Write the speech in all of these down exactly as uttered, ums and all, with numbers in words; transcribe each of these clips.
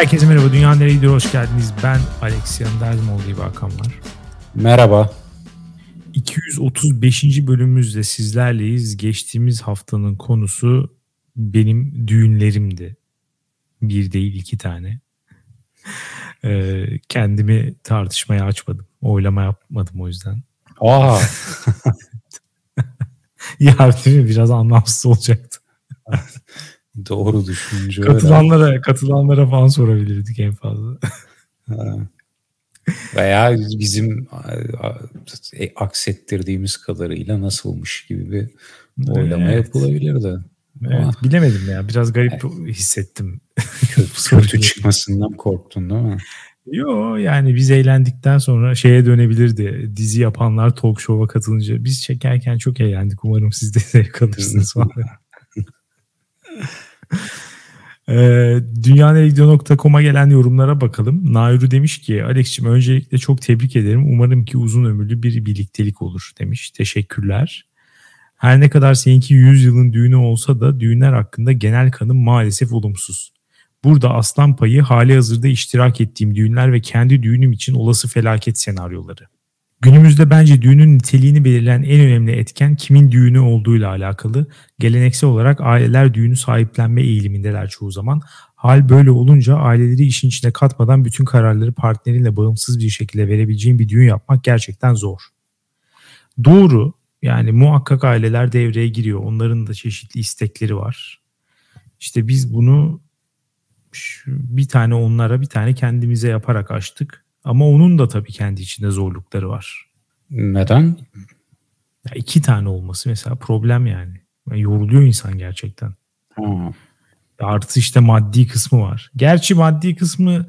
Herkese merhaba. Dünya Nereye Gidiyor? Hoş geldiniz. Ben Aleksiyan Dersmoğlu gibi Hakan var. Merhaba. iki yüz otuz beşinci bölümümüzde sizlerleyiz. Geçtiğimiz haftanın konusu benim düğünlerimdi. Bir değil iki tane. Ee, kendimi tartışmaya açmadım. Oylama yapmadım o yüzden. Aa. Ya değil mi? Biraz anlamsız olacaktı. Doğru düşünce. Katılanlara, öyle. katılanlara falan sorabilirdik en fazla. Ha. Veya bizim e, aksettirdiğimiz kadarıyla nasılmış gibi bir oylama evet. yapılabilirdi. Evet, ama bilemedim ya. Biraz garip yani, hissettim. Kötü çıkmasından korktun değil mi? Yo yani biz eğlendikten sonra şeye dönebilirdi. Dizi yapanlar talk show'a katılınca biz çekerken çok eğlendik. Umarım siz de zevk alırsınız falan. e, dünya nereye gidiyor nokta com'a gelen yorumlara bakalım. Nayru demiş ki Alex'cim öncelikle çok tebrik ederim. Umarım ki uzun ömürlü bir birliktelik olur demiş. Teşekkürler. Her ne kadar seninki yüz yılın düğünü olsa da düğünler hakkında genel kanım maalesef olumsuz. Burada aslan payı hali hazırda iştirak ettiğim düğünler ve kendi düğünüm için olası felaket senaryoları. Günümüzde bence düğünün niteliğini belirleyen en önemli etken kimin düğünü olduğuyla alakalı. Geleneksel olarak aileler düğünü sahiplenme eğilimindeler çoğu zaman. Hal böyle olunca aileleri işin içine katmadan bütün kararları partneriyle bağımsız bir şekilde verebileceğin bir düğün yapmak gerçekten zor. Doğru, yani muhakkak aileler devreye giriyor. Onların da çeşitli istekleri var. İşte biz bunu bir tane onlara bir tane kendimize yaparak açtık. Ama onun da tabii kendi içinde zorlukları var. Neden? Ya iki tane olması mesela problem yani. yani yoruluyor insan gerçekten. Hmm. Artı işte maddi kısmı var. Gerçi maddi kısmı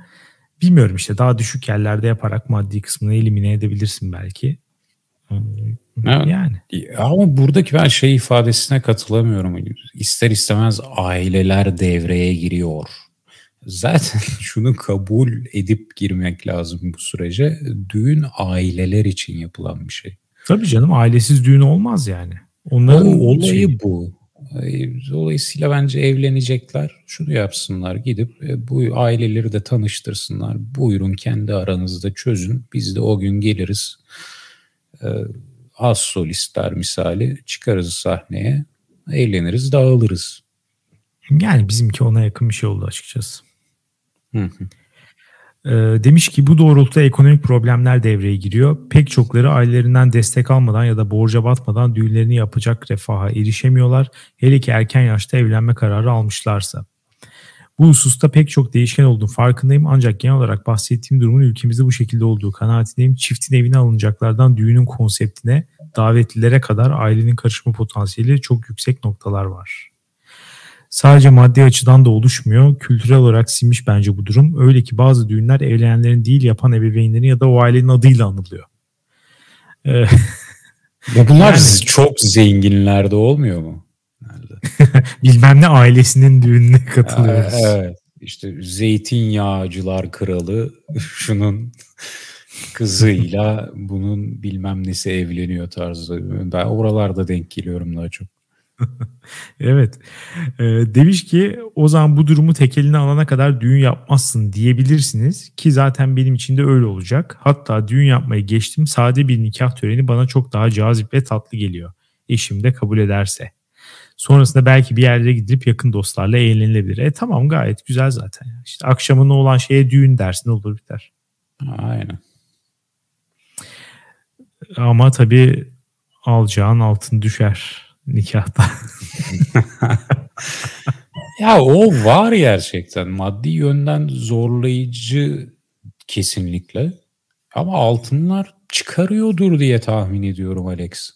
bilmiyorum işte daha düşük yerlerde yaparak maddi kısmını elimine edebilirsin belki. Evet. Yani. Ama buradaki ben şey ifadesine katılamıyorum. İster istemez aileler devreye giriyor. Zaten şunu kabul edip girmek lazım bu sürece. Düğün aileler için yapılan bir şey. Tabii canım ailesiz düğün olmaz yani. Onların o, olayı şeyi. Bu. Dolayısıyla bence evlenecekler şunu yapsınlar gidip bu aileleri de tanıştırsınlar. Buyurun kendi aranızda çözün. Biz de o gün geliriz. Az solistler misali çıkarız sahneye. Eğleniriz dağılırız. Yani bizimki ona yakın bir şey oldu açıkçası. Hı hı. E, demiş ki bu doğrultuda ekonomik problemler devreye giriyor. Pek çokları ailelerinden destek almadan ya da borca batmadan düğünlerini yapacak refaha erişemiyorlar. Hele ki erken yaşta evlenme kararı almışlarsa. Bu hususta pek çok değişken olduğunu farkındayım. Ancak genel olarak bahsettiğim durumun ülkemizde bu şekilde olduğu kanaatindeyim. Çiftin evine alınacaklardan düğünün konseptine, davetlilere kadar ailenin karışma potansiyeli çok yüksek noktalar var. Sadece maddi açıdan da oluşmuyor. Kültürel olarak sinmiş bence bu durum. Öyle ki bazı düğünler evlenenlerin değil yapan ebeveynlerin ya da o ailenin adıyla anılıyor. Ee, ya bunlar yani, çok zenginlerde olmuyor mu? Bilmem ne ailesinin düğününe katılıyoruz. Ee, evet. İşte Zeytinyağcılar Kralı şunun kızıyla bunun bilmem nesi evleniyor tarzı. Ben oralarda denk geliyorum daha çok. Evet. E, demiş ki o zaman bu durumu tekeline alana kadar düğün yapmazsın diyebilirsiniz ki zaten benim için de öyle olacak. Hatta düğün yapmayı geçtim. Sade bir nikah töreni bana çok daha cazip ve tatlı geliyor. Eşim de kabul ederse. Sonrasında belki bir yerlere gidip yakın dostlarla eğlenilebilir. E tamam gayet güzel zaten. İşte akşamına olan şeye düğün dersin olur biter. Aynen. Ama tabii alacağın altın düşer. Nikahta. Ya o var gerçekten. Maddi yönden zorlayıcı kesinlikle. Ama altınlar çıkarıyordur diye tahmin ediyorum Alex.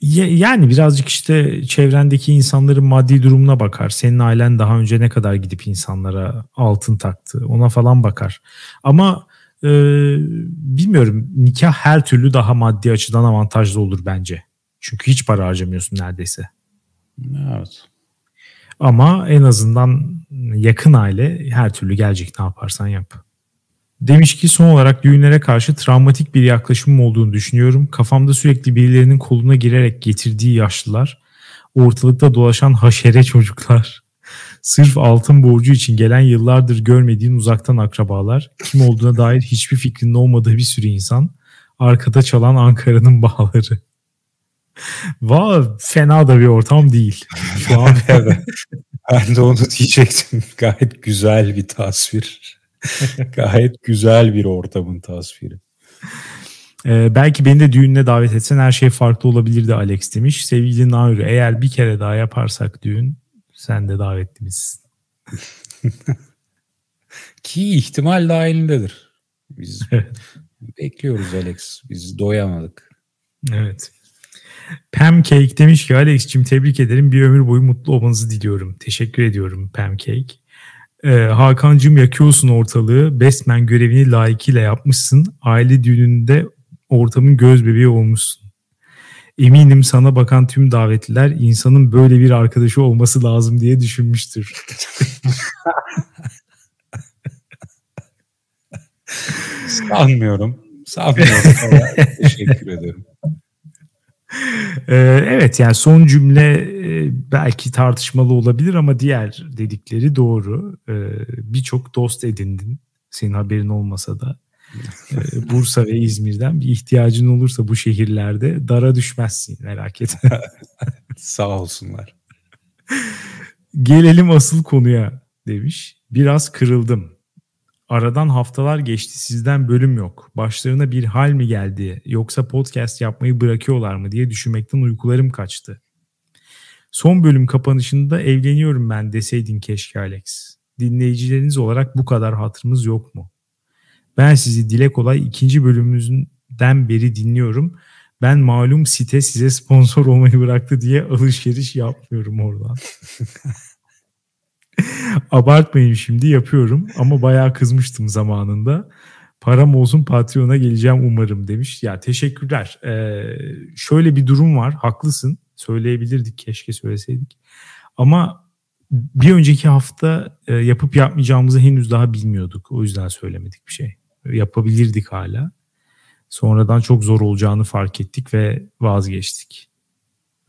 Ya, yani birazcık işte çevrendeki insanların maddi durumuna bakar. Senin ailen daha önce ne kadar gidip insanlara altın taktı. Ona falan bakar. Ama e, bilmiyorum nikah her türlü daha maddi açıdan avantajlı olur bence. Çünkü hiç para harcamıyorsun neredeyse. Evet. Ama en azından yakın aile her türlü gelecek ne yaparsan yap. Demiş ki son olarak düğünlere karşı travmatik bir yaklaşımım olduğunu düşünüyorum. Kafamda sürekli birilerinin koluna girerek getirdiği yaşlılar, ortalıkta dolaşan haşere çocuklar, Sırf altın borcu için gelen yıllardır görmediğin uzaktan akrabalar, kim olduğuna dair hiçbir fikrinin olmadığı bir sürü insan, arkada çalan Ankara'nın bağları. Valla fena da bir ortam değil. Ben de onu diyecektim. Gayet güzel bir tasvir. Gayet güzel bir ortamın tasviri. Ee, belki beni de düğününe davet etsen her şey farklı olabilirdi Alex demiş. Sevgili Nayru, eğer bir kere daha yaparsak düğün, sen de davetli misin? Ki ihtimal dahilindedir. Biz evet. Bekliyoruz Alex. Biz doyamadık. Evet. Pancake demiş ki Alex'cim tebrik ederim. Bir ömür boyu mutlu olmanızı diliyorum. Teşekkür ediyorum Pancake. Ee, Hakan'cım yakıyorsun ortalığı. Bestman görevini layıkıyla yapmışsın. Aile düğününde ortamın göz bebeği olmuşsun. Eminim sana bakan tüm davetliler insanın böyle bir arkadaşı olması lazım diye düşünmüştür. Sanmıyorum. Sanmıyorum. Teşekkür ederim. Evet, yani son cümle belki tartışmalı olabilir ama diğer dedikleri doğru. Birçok dost edindin, senin haberin olmasa da. Bursa ve İzmir'den bir ihtiyacın olursa bu şehirlerde dara düşmezsin, merak etme. Sağ olsunlar. Gelelim asıl konuya demiş. Biraz kırıldım. Aradan haftalar geçti, sizden bölüm yok. Başlarına bir hal mi geldi, yoksa podcast yapmayı bırakıyorlar mı diye düşünmekten uykularım kaçtı. Son bölüm kapanışında evleniyorum ben deseydin keşke Alex. Dinleyicileriniz olarak bu kadar hatırımız yok mu? Ben sizi dile kolay ikinci bölümümüzden beri dinliyorum. Ben malum site size sponsor olmayı bıraktı diye alışveriş yapmıyorum oradan. Abartmayın, şimdi yapıyorum ama bayağı kızmıştım zamanında. Param olsun Patreon'a geleceğim umarım demiş. Ya teşekkürler. Ee, şöyle bir durum var, haklısın. Söyleyebilirdik, keşke söyleseydik. Ama bir önceki hafta e, yapıp yapmayacağımızı henüz daha bilmiyorduk. O yüzden söylemedik bir şey. Yapabilirdik hala. Sonradan çok zor olacağını fark ettik ve vazgeçtik.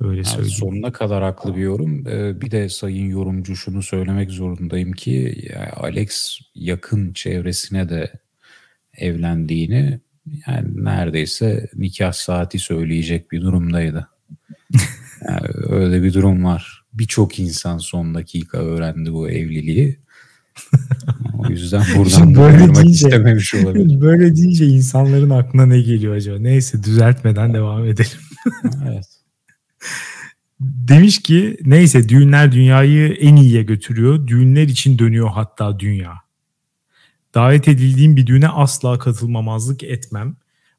Öyle yani sonuna kadar haklı bir yorum. Ee, bir de sayın yorumcu şunu söylemek zorundayım ki ya Alex yakın çevresine de evlendiğini, yani neredeyse nikah saati söyleyecek bir durumdaydı. Yani öyle bir durum var. Birçok insan son dakika öğrendi bu evliliği. O yüzden buradan duyurmak istememiş olabilir. Böyle deyince insanların aklına ne geliyor acaba? Neyse, düzeltmeden devam edelim. Evet. Demiş ki neyse, düğünler dünyayı en iyiye götürüyor. Düğünler için dönüyor hatta dünya. Davet edildiğim bir düğüne asla katılmamazlık etmem.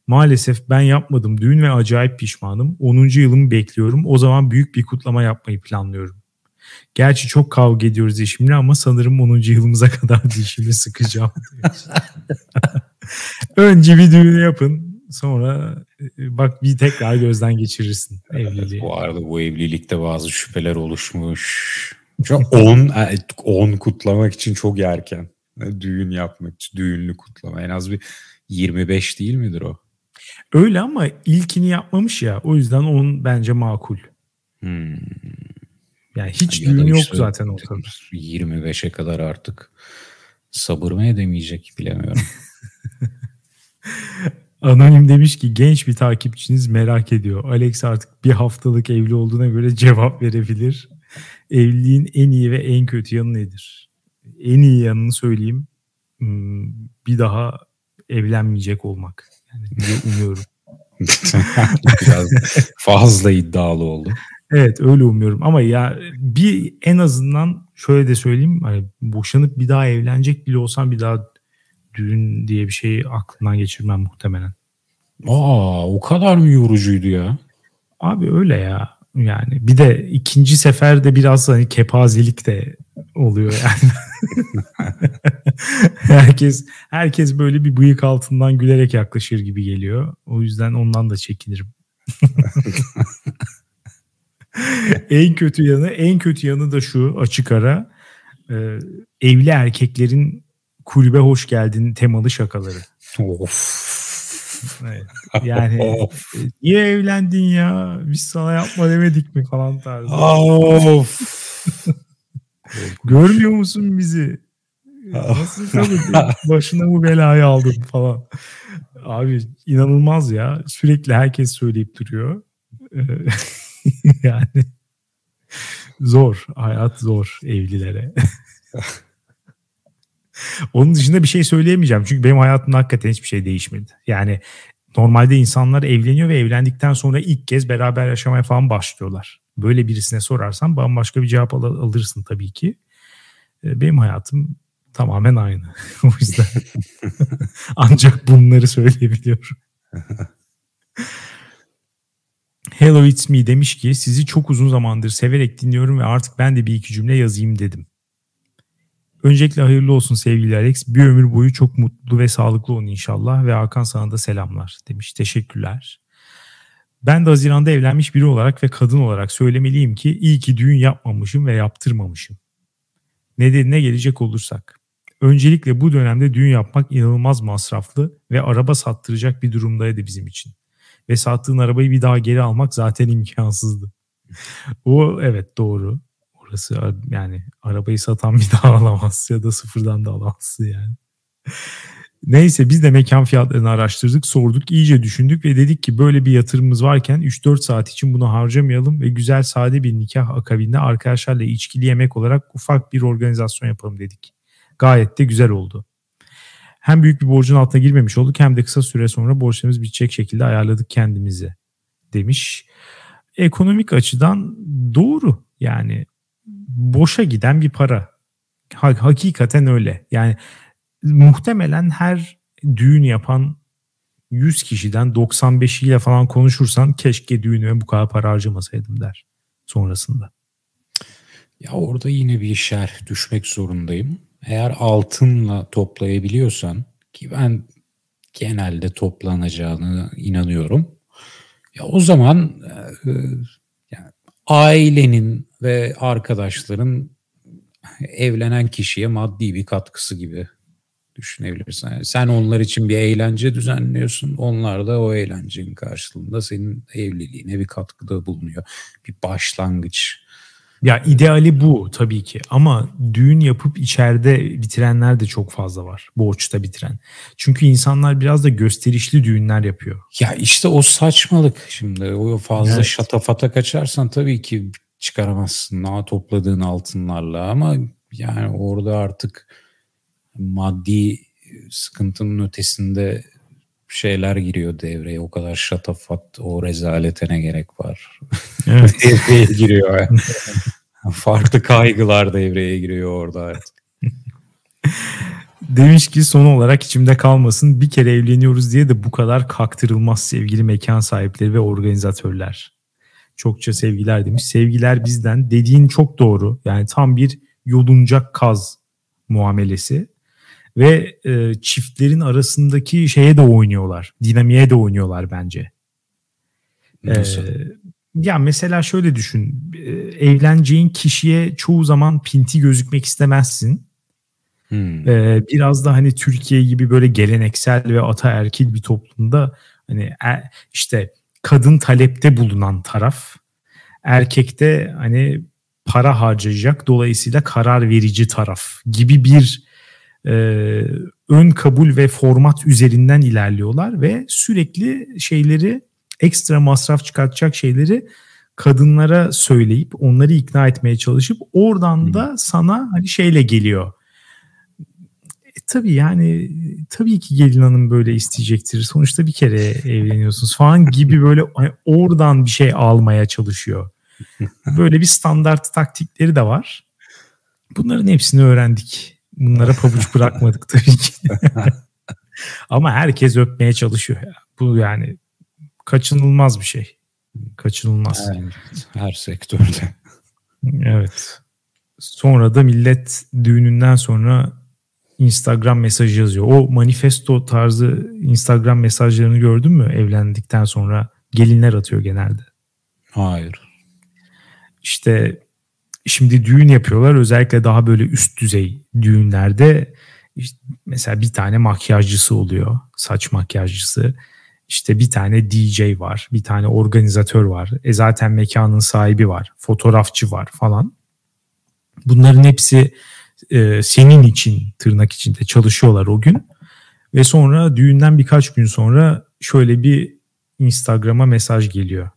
Maalesef ben yapmadım düğün ve acayip pişmanım. onuncu yılımı bekliyorum. O zaman büyük bir kutlama yapmayı planlıyorum. Gerçi çok kavga ediyoruz eşimle ama sanırım onuncu yılımıza kadar dişimi sıkacağım. Önce bir düğünü yapın. Sonra bak bir tekrar gözden geçirirsin evliliği. Evet, bu arada bu evlilikte bazı şüpheler oluşmuş. on kutlamak için çok erken. Düğün yapmak için, düğünlü kutlama. En az bir yirmi beş değil midir o? Öyle ama ilkini yapmamış ya. O yüzden on bence makul. Hmm. Yani hiç ya düğün yok işte zaten ortada. yirmi beşe kadar artık sabır mı edemeyecek bilemiyorum. Anonim demiş ki genç bir takipçiniz merak ediyor. Alex artık bir haftalık evli olduğuna göre cevap verebilir. Evliliğin en iyi ve en kötü yanı nedir? En iyi yanını söyleyeyim. Bir daha evlenmeyecek olmak. Yani diye umuyorum. Biraz fazla iddialı oldu. Evet, öyle umuyorum ama ya bir en azından şöyle de söyleyeyim. Hani boşanıp bir daha evlenecek bile olsam bir daha düğün diye bir şeyi aklından geçirmem muhtemelen. Aa, o kadar mı yorucuydu ya? Abi öyle ya. Yani bir de ikinci seferde biraz hani kepazelik de oluyor yani. herkes herkes böyle bir bıyık altından gülerek yaklaşır gibi geliyor. O yüzden ondan da çekinirim. en kötü yanı, en kötü yanı da şu açık ara. Ee, evli erkeklerin kulübe hoş geldin temalı şakaları. Of. Evet. Yani of. Niye evlendin ya? Biz sana yapma demedik mi falan tarzı. Of. Görmüyor musun bizi? Nasıl sabır? Başına bu belayı aldın falan. Abi inanılmaz ya. Sürekli herkes söyleyip duruyor. Yani zor. Hayat zor evlilere. Onun dışında bir şey söyleyemeyeceğim. Çünkü benim hayatımda hakikaten hiçbir şey değişmedi. Yani normalde insanlar evleniyor ve evlendikten sonra ilk kez beraber yaşamaya falan başlıyorlar. Böyle birisine sorarsan bambaşka bir cevap al- alırsın tabii ki. Benim hayatım tamamen aynı. O yüzden ancak bunları söyleyebiliyorum. Hello It's Me demiş ki sizi çok uzun zamandır severek dinliyorum ve artık ben de bir iki cümle yazayım dedim. Öncelikle hayırlı olsun sevgili Alex. Bir ömür boyu çok mutlu ve sağlıklı olun inşallah. Ve Hakan sana da selamlar demiş. Teşekkürler. Ben de Haziran'da evlenmiş biri olarak ve kadın olarak söylemeliyim ki iyi ki düğün yapmamışım ve yaptırmamışım. Nedenine gelecek olursak. Öncelikle bu dönemde düğün yapmak inanılmaz masraflı ve araba sattıracak bir durumdaydı bizim için. Ve sattığın arabayı bir daha geri almak zaten imkansızdı. O evet doğru. Orası yani arabayı satan bir daha alamaz ya da sıfırdan da alamaz yani. Neyse biz de mekan fiyatlarını araştırdık, sorduk, iyice düşündük ve dedik ki böyle bir yatırımımız varken üç dört saat için bunu harcamayalım ve güzel sade bir nikah akabinde arkadaşlarla içkili yemek olarak ufak bir organizasyon yapalım dedik. Gayet de güzel oldu. Hem büyük bir borcun altına girmemiş olduk hem de kısa süre sonra borçlarımız bitecek şekilde ayarladık kendimizi demiş. Ekonomik açıdan doğru yani boşa giden bir para. Hakikaten öyle yani. Muhtemelen her düğün yapan yüz kişiden doksan beşiyle falan konuşursan keşke düğünüme bu kadar para harcamasaydım der sonrasında. Ya orada yine bir şerh düşmek zorundayım. Eğer altınla toplayabiliyorsan ki ben genelde toplanacağına inanıyorum. Ya o zaman e, yani ailenin ve arkadaşların evlenen kişiye maddi bir katkısı gibi düşünebilirsin. Yani sen onlar için bir eğlence düzenliyorsun. Onlar da o eğlencenin karşılığında senin evliliğine bir katkıda bulunuyor. Bir başlangıç. Ya ideali bu tabii ki ama düğün yapıp içeride bitirenler de çok fazla var. Borçta bitiren. Çünkü insanlar biraz da gösterişli düğünler yapıyor. Ya işte o saçmalık şimdi. O fazla evet. Şatafata kaçarsan tabii ki çıkaramazsın. Daha topladığın altınlarla ama yani orada artık maddi sıkıntının ötesinde şeyler giriyor devreye. O kadar şatafat, o rezaletine gerek var. Evet. Devreye giriyor. Farklı kaygılar devreye giriyor orada artık. Demiş ki son olarak içimde kalmasın. Bir kere evleniyoruz diye de bu kadar kaktırılmaz sevgili mekan sahipleri ve organizatörler. Çokça sevgiler demiş. Sevgiler bizden. Dediğin çok doğru. Yani tam bir yoluncak kaz muamelesi. Ve e, çiftlerin arasındaki şeye de oynuyorlar. Dinamiğe de oynuyorlar bence. Nasıl? Ee, ya mesela şöyle düşün. E, evleneceğin kişiye çoğu zaman pinti gözükmek istemezsin. Hmm. E, biraz da hani Türkiye gibi böyle geleneksel ve ataerkil bir toplumda hani e, işte kadın talepte bulunan taraf, erkekte hani para harcayacak dolayısıyla karar verici taraf gibi bir e, ön kabul ve format üzerinden ilerliyorlar ve sürekli şeyleri ekstra masraf çıkartacak şeyleri kadınlara söyleyip onları ikna etmeye çalışıp oradan hmm. da sana hani şeyle geliyor. E, tabii yani tabii ki gelin hanım böyle isteyecektir. Sonuçta bir kere evleniyorsunuz falan gibi böyle hani oradan bir şey almaya çalışıyor. Böyle bir standart taktikleri de var. Bunların hepsini öğrendik. Bunlara pabuç bırakmadık tabii ki. Ama herkes öpmeye çalışıyor. Ya. Bu yani kaçınılmaz bir şey. Kaçınılmaz. Yani, her sektörde. Evet. Sonra da millet düğününden sonra Instagram mesajı yazıyor. O manifesto tarzı Instagram mesajlarını gördün mü? Evlendikten sonra gelinler atıyor genelde. Hayır. İşte şimdi düğün yapıyorlar özellikle daha böyle üst düzey düğünlerde işte mesela bir tane makyajcısı oluyor, saç makyajcısı, işte bir tane D J var, bir tane organizatör var, e zaten mekanın sahibi var, fotoğrafçı var falan. Bunların hepsi e, senin için tırnak içinde çalışıyorlar o gün. Ve sonra düğünden birkaç gün sonra şöyle bir Instagram'a mesaj geliyor.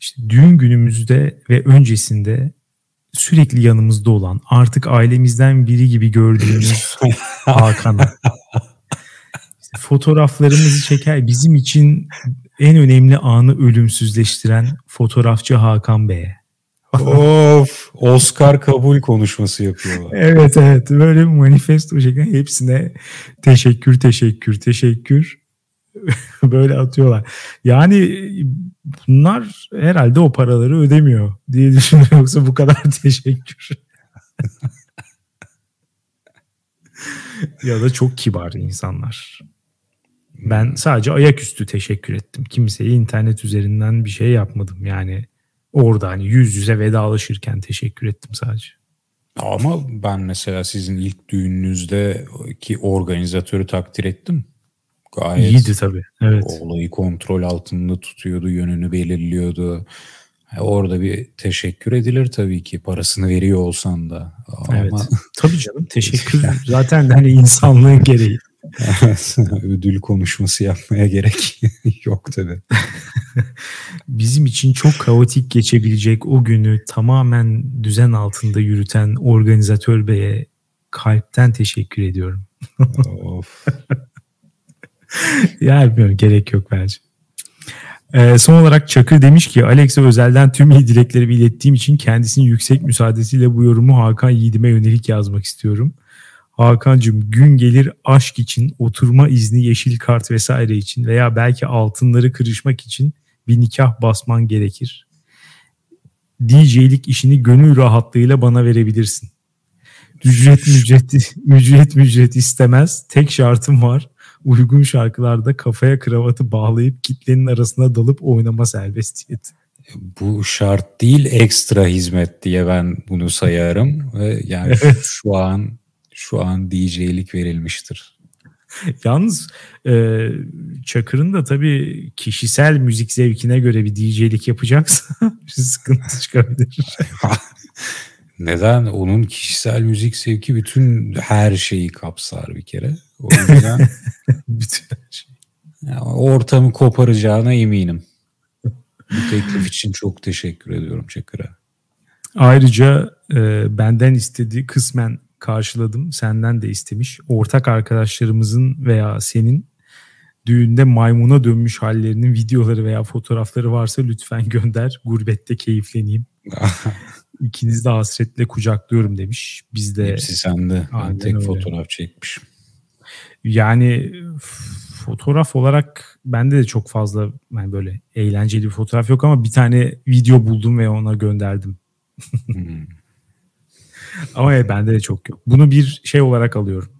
İşte düğün günümüzde ve öncesinde sürekli yanımızda olan, artık ailemizden biri gibi gördüğümüz Hakan'a. İşte fotoğraflarımızı çeker, bizim için en önemli anı ölümsüzleştiren fotoğrafçı Hakan Bey'e. Of, Oscar kabul konuşması yapıyorlar. Evet evet, böyle bir manifesto şeklinde hepsine teşekkür teşekkür teşekkür böyle atıyorlar. Yani bunlar herhalde o paraları ödemiyor diye düşünüyorum, yoksa bu kadar teşekkür. Ya da çok kibar insanlar. Ben sadece ayaküstü teşekkür ettim. Kimseye internet üzerinden bir şey yapmadım yani. Orada hani yüz yüze vedalaşırken teşekkür ettim sadece. Ama ben mesela sizin ilk düğününüzdeki organizatörü takdir ettim. Gayet İyiydi tabii. Evet. Olayı kontrol altında tutuyordu, yönünü belirliyordu. Orada bir teşekkür edilir tabii ki, parasını veriyor olsan da. Ama... Evet. Tabii canım, teşekkür. Zaten hani insanlığın gereği. Ödül konuşması yapmaya gerek yok tabii. Bizim için çok kaotik geçebilecek o günü tamamen düzen altında yürüten organizatör beye kalpten teşekkür ediyorum. Of. Ya bilmiyorum, gerek yok bence. Ee, son olarak Çakır demiş ki Alex'e özelden tüm iyi dileklerimi ilettiğim için kendisinin yüksek müsaadesiyle bu yorumu Hakan Yiğidim'e yönelik yazmak istiyorum. Hakan'cığım, gün gelir aşk için, oturma izni, yeşil kart vesaire için veya belki altınları kırışmak için bir nikah basman gerekir. D J'lik işini gönül rahatlığıyla bana verebilirsin. Ücret mücret, mücret mücret istemez. Tek şartım var. Uygun şarkılarda kafaya kravatı bağlayıp kitlenin arasına dalıp oynama serbestiyeti. Bu şart değil, ekstra hizmet diye ben bunu sayarım. Yani evet. şu an Şu an D J'lik verilmiştir. Yalnız e, Çakır'ın da tabii kişisel müzik zevkine göre bir D J'lik yapacaksa bir sıkıntı çıkabilir. Neden? Onun kişisel müzik zevki bütün her şeyi kapsar bir kere. O yüzden bütün her şey. Yani ortamı koparacağına eminim. Bu teklif için çok teşekkür ediyorum Çakır'a. Ayrıca e, benden istediği kısmen karşıladım. Senden de istemiş. Ortak arkadaşlarımızın veya senin düğünde maymuna dönmüş hallerinin videoları veya fotoğrafları varsa lütfen gönder. Gurbette keyifleneyim. İkiniz de hasretle kucaklıyorum demiş. Biz de hepsi sende. Ben tek öyle. Fotoğraf çekmişim. Yani fotoğraf olarak bende de çok fazla yani böyle eğlenceli bir fotoğraf yok ama bir tane video buldum ve ona gönderdim. Hmm. Ama evet, bende de çok yok. Bunu bir şey olarak alıyorum.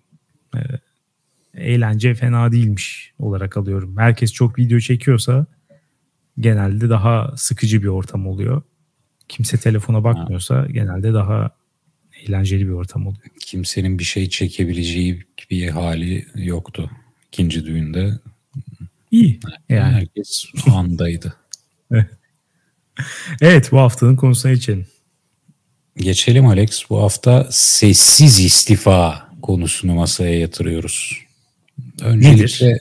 Eğlence fena değilmiş olarak alıyorum. Herkes çok video çekiyorsa genelde daha sıkıcı bir ortam oluyor. Kimse telefona bakmıyorsa genelde daha eğlenceli bir ortam oluyor. Kimsenin bir şey çekebileceği bir hali yoktu ikinci düğünde. İyi. Yani. Herkes andaydı. Evet, bu haftanın konusuna geçelim. Geçelim Alex. Bu hafta sessiz istifa konusunu masaya yatırıyoruz. Öncelikle nedir?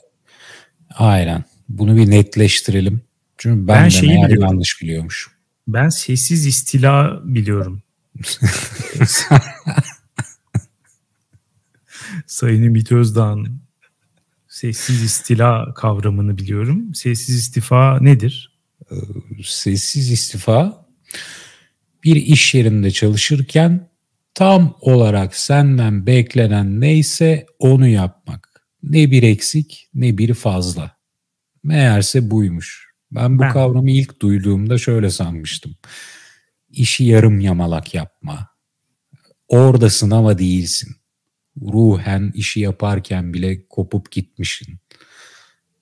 Aynen. Bunu bir netleştirelim. Çünkü ben, ben şeyi biliyorum. Yanlış biliyormuşum. Ben sessiz istila biliyorum. Sayın Ümit Özdağ'ın sessiz istila kavramını biliyorum. Sessiz istifa nedir? Sessiz istifa... Bir iş yerinde çalışırken tam olarak senden beklenen neyse onu yapmak. Ne bir eksik ne bir fazla. Meğerse buymuş. Ben bu ben. kavramı ilk duyduğumda şöyle sanmıştım. İşi yarım yamalak yapma. Oradasın ama değilsin. Ruhen işi yaparken bile kopup gitmişsin.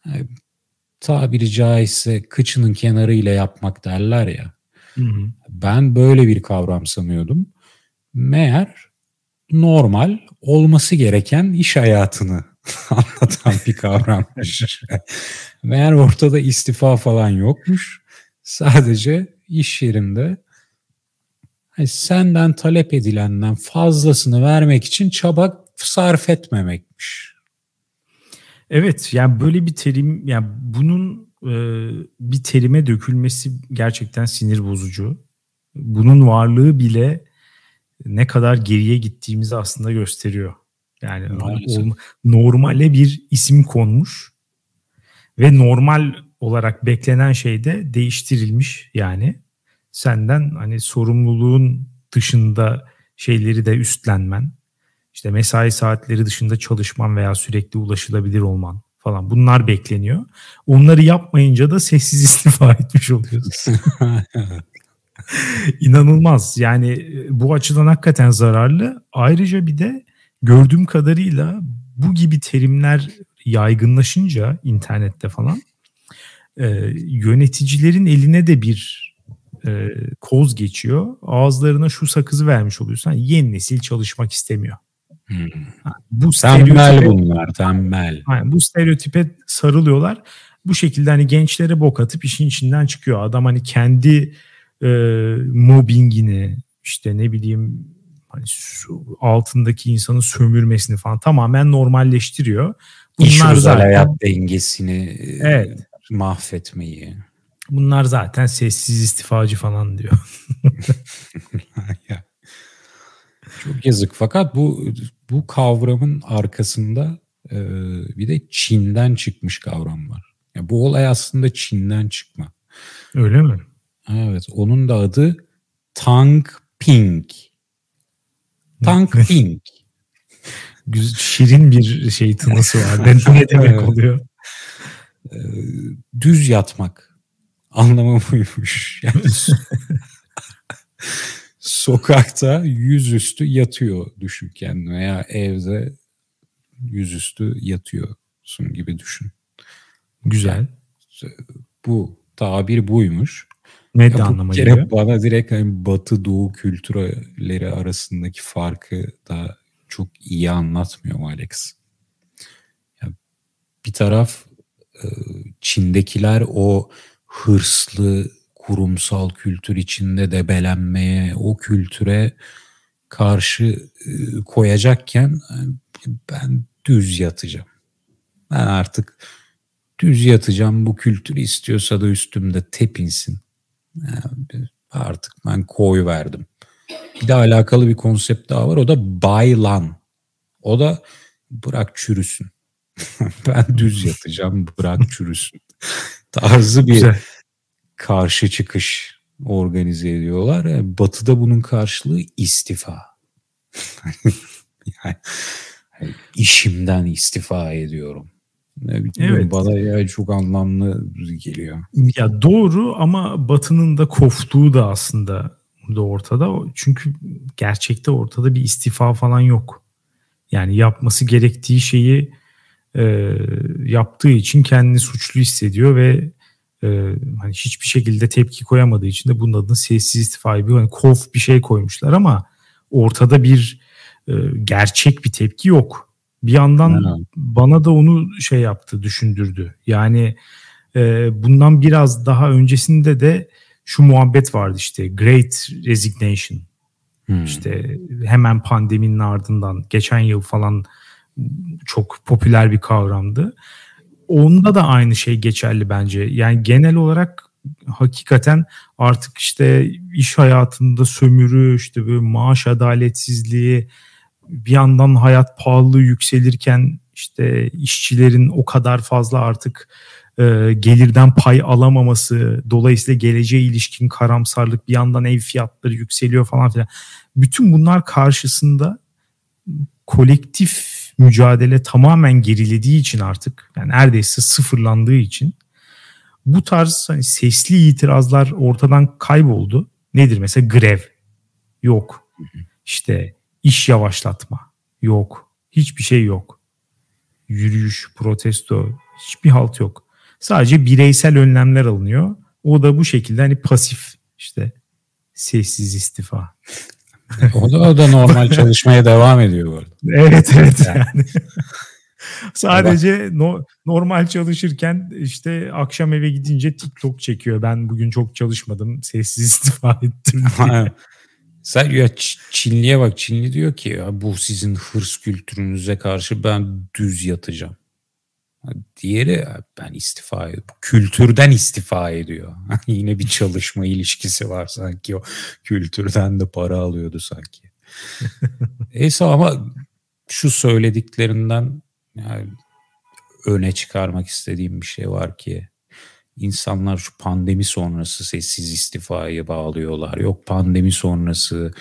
Yani, tabiri caizse kıçının kenarıyla yapmak derler ya. Hı hı. Ben böyle bir kavram sanıyordum. Meğer normal olması gereken iş hayatını anlatan bir kavrammış. Meğer ortada istifa falan yokmuş. Sadece iş yerinde yani senden talep edilenden fazlasını vermek için çaba sarf etmemekmiş. Evet, yani böyle bir terim, yani bunun e, bir terime dökülmesi gerçekten sinir bozucu. Bunun varlığı bile ne kadar geriye gittiğimizi aslında gösteriyor. Yani normal, normale bir isim konmuş ve normal olarak beklenen şey de değiştirilmiş yani. Senden hani sorumluluğun dışında şeyleri de üstlenmen, işte mesai saatleri dışında çalışman veya sürekli ulaşılabilir olman falan, bunlar bekleniyor. Onları yapmayınca da sessiz istifa etmiş oluyorsun. İnanılmaz yani, bu açıdan hakikaten zararlı. Ayrıca bir de gördüğüm kadarıyla bu gibi terimler yaygınlaşınca internette falan e, yöneticilerin eline de bir e, koz geçiyor. Ağızlarına şu sakızı vermiş oluyorsan, yeni nesil çalışmak istemiyor. Hmm. Bu tembel bunlar, tembel. Yani bu stereotipe sarılıyorlar. Bu şekilde hani gençlere bok atıp işin içinden çıkıyor. Adam hani kendi e, mobbingini, işte ne bileyim hani altındaki insanın sömürmesini falan tamamen normalleştiriyor. Bunlar İş özel zaten, hayat dengesini evet, mahvetmeyi. Bunlar zaten sessiz istifacı falan diyor. Çok yazık. Fakat bu bu kavramın arkasında e, bir de Çin'den çıkmış kavram var. Yani bu olay aslında Çin'den çıkma. Öyle mi? Evet. Onun da adı Tang Pink. Tang Pink. Şirin bir şey tınısı var. Ne demek oluyor? Düz yatmak. Anlamı buymuş. Yani sokakta yüzüstü yatıyor düşün kendine, veya evde yüzüstü yatıyorsun gibi düşün. Güzel. Bu tabir buymuş. Ne de anlama geliyor? Bana direkt hani Batı Doğu kültürleri arasındaki farkı da çok iyi anlatmıyor mu Alex? Yani bir taraf Çin'dekiler o hırslı kurumsal kültür içinde debelenmeye, o kültüre karşı koyacakken ben düz yatacağım. Ben artık düz yatacağım, bu kültür istiyorsa da üstümde tepinsin. Yani artık ben koy verdim. Bir de alakalı bir konsept daha var. O da baylan. O da bırak çürüsün. Ben düz yatacağım, bırak çürüsün. Tarzı bir güzel karşı çıkış organize ediyorlar. Yani batı'da bunun karşılığı istifa. Yani, yani işimden istifa ediyorum. Evet. Bana ya çok anlamlı geliyor. Ya doğru, ama Batı'nın da koftuğu da aslında burada ortada. Çünkü gerçekte ortada bir istifa falan yok. Yani yapması gerektiği şeyi e, yaptığı için kendini suçlu hissediyor ve e, hani hiçbir şekilde tepki koyamadığı için de bunun adını sessiz istifa, bir hani kof bir şey koymuşlar, ama ortada bir e, gerçek bir tepki yok. Bir yandan ha, bana da onu şey yaptı, düşündürdü. Yani e, bundan biraz daha öncesinde de şu muhabbet vardı işte. Great Resignation. Hmm. İşte hemen pandeminin ardından geçen yıl falan çok popüler bir kavramdı. Onda da aynı şey geçerli bence. Yani genel olarak hakikaten artık işte iş hayatında sömürü, işte böyle maaş adaletsizliği, bir yandan hayat pahalılığı yükselirken işte işçilerin o kadar fazla artık e, gelirden pay alamaması, dolayısıyla geleceğe ilişkin karamsarlık, bir yandan ev fiyatları yükseliyor falan filan. Bütün bunlar karşısında kolektif mücadele tamamen gerilediği için, artık yani neredeyse sıfırlandığı için bu tarz hani sesli itirazlar ortadan kayboldu. Nedir mesela? Grev. Yok. İşte İş yavaşlatma yok. Hiçbir şey yok. Yürüyüş, protesto, hiçbir halt yok. Sadece bireysel önlemler alınıyor. O da bu şekilde hani pasif, işte sessiz istifa. O da, o da normal çalışmaya devam ediyor bu arada. Evet evet yani. yani. Sadece no, normal çalışırken işte akşam eve gidince TikTok çekiyor. Ben bugün çok çalışmadım, sessiz istifa ettim diye. Sen ya Çinli'ye bak. Çinli diyor ki ya bu sizin hırs kültürünüze karşı ben düz yatacağım. Diğeri ben istifa ediyorum. Kültürden istifa ediyor. Yine bir çalışma ilişkisi var sanki o. Kültürden de para alıyordu sanki. Neyse ama şu söylediklerinden yani öne çıkarmak istediğim bir şey var ki insanlar şu pandemi sonrası sessiz istifaya bağlıyorlar. Yok pandemi sonrası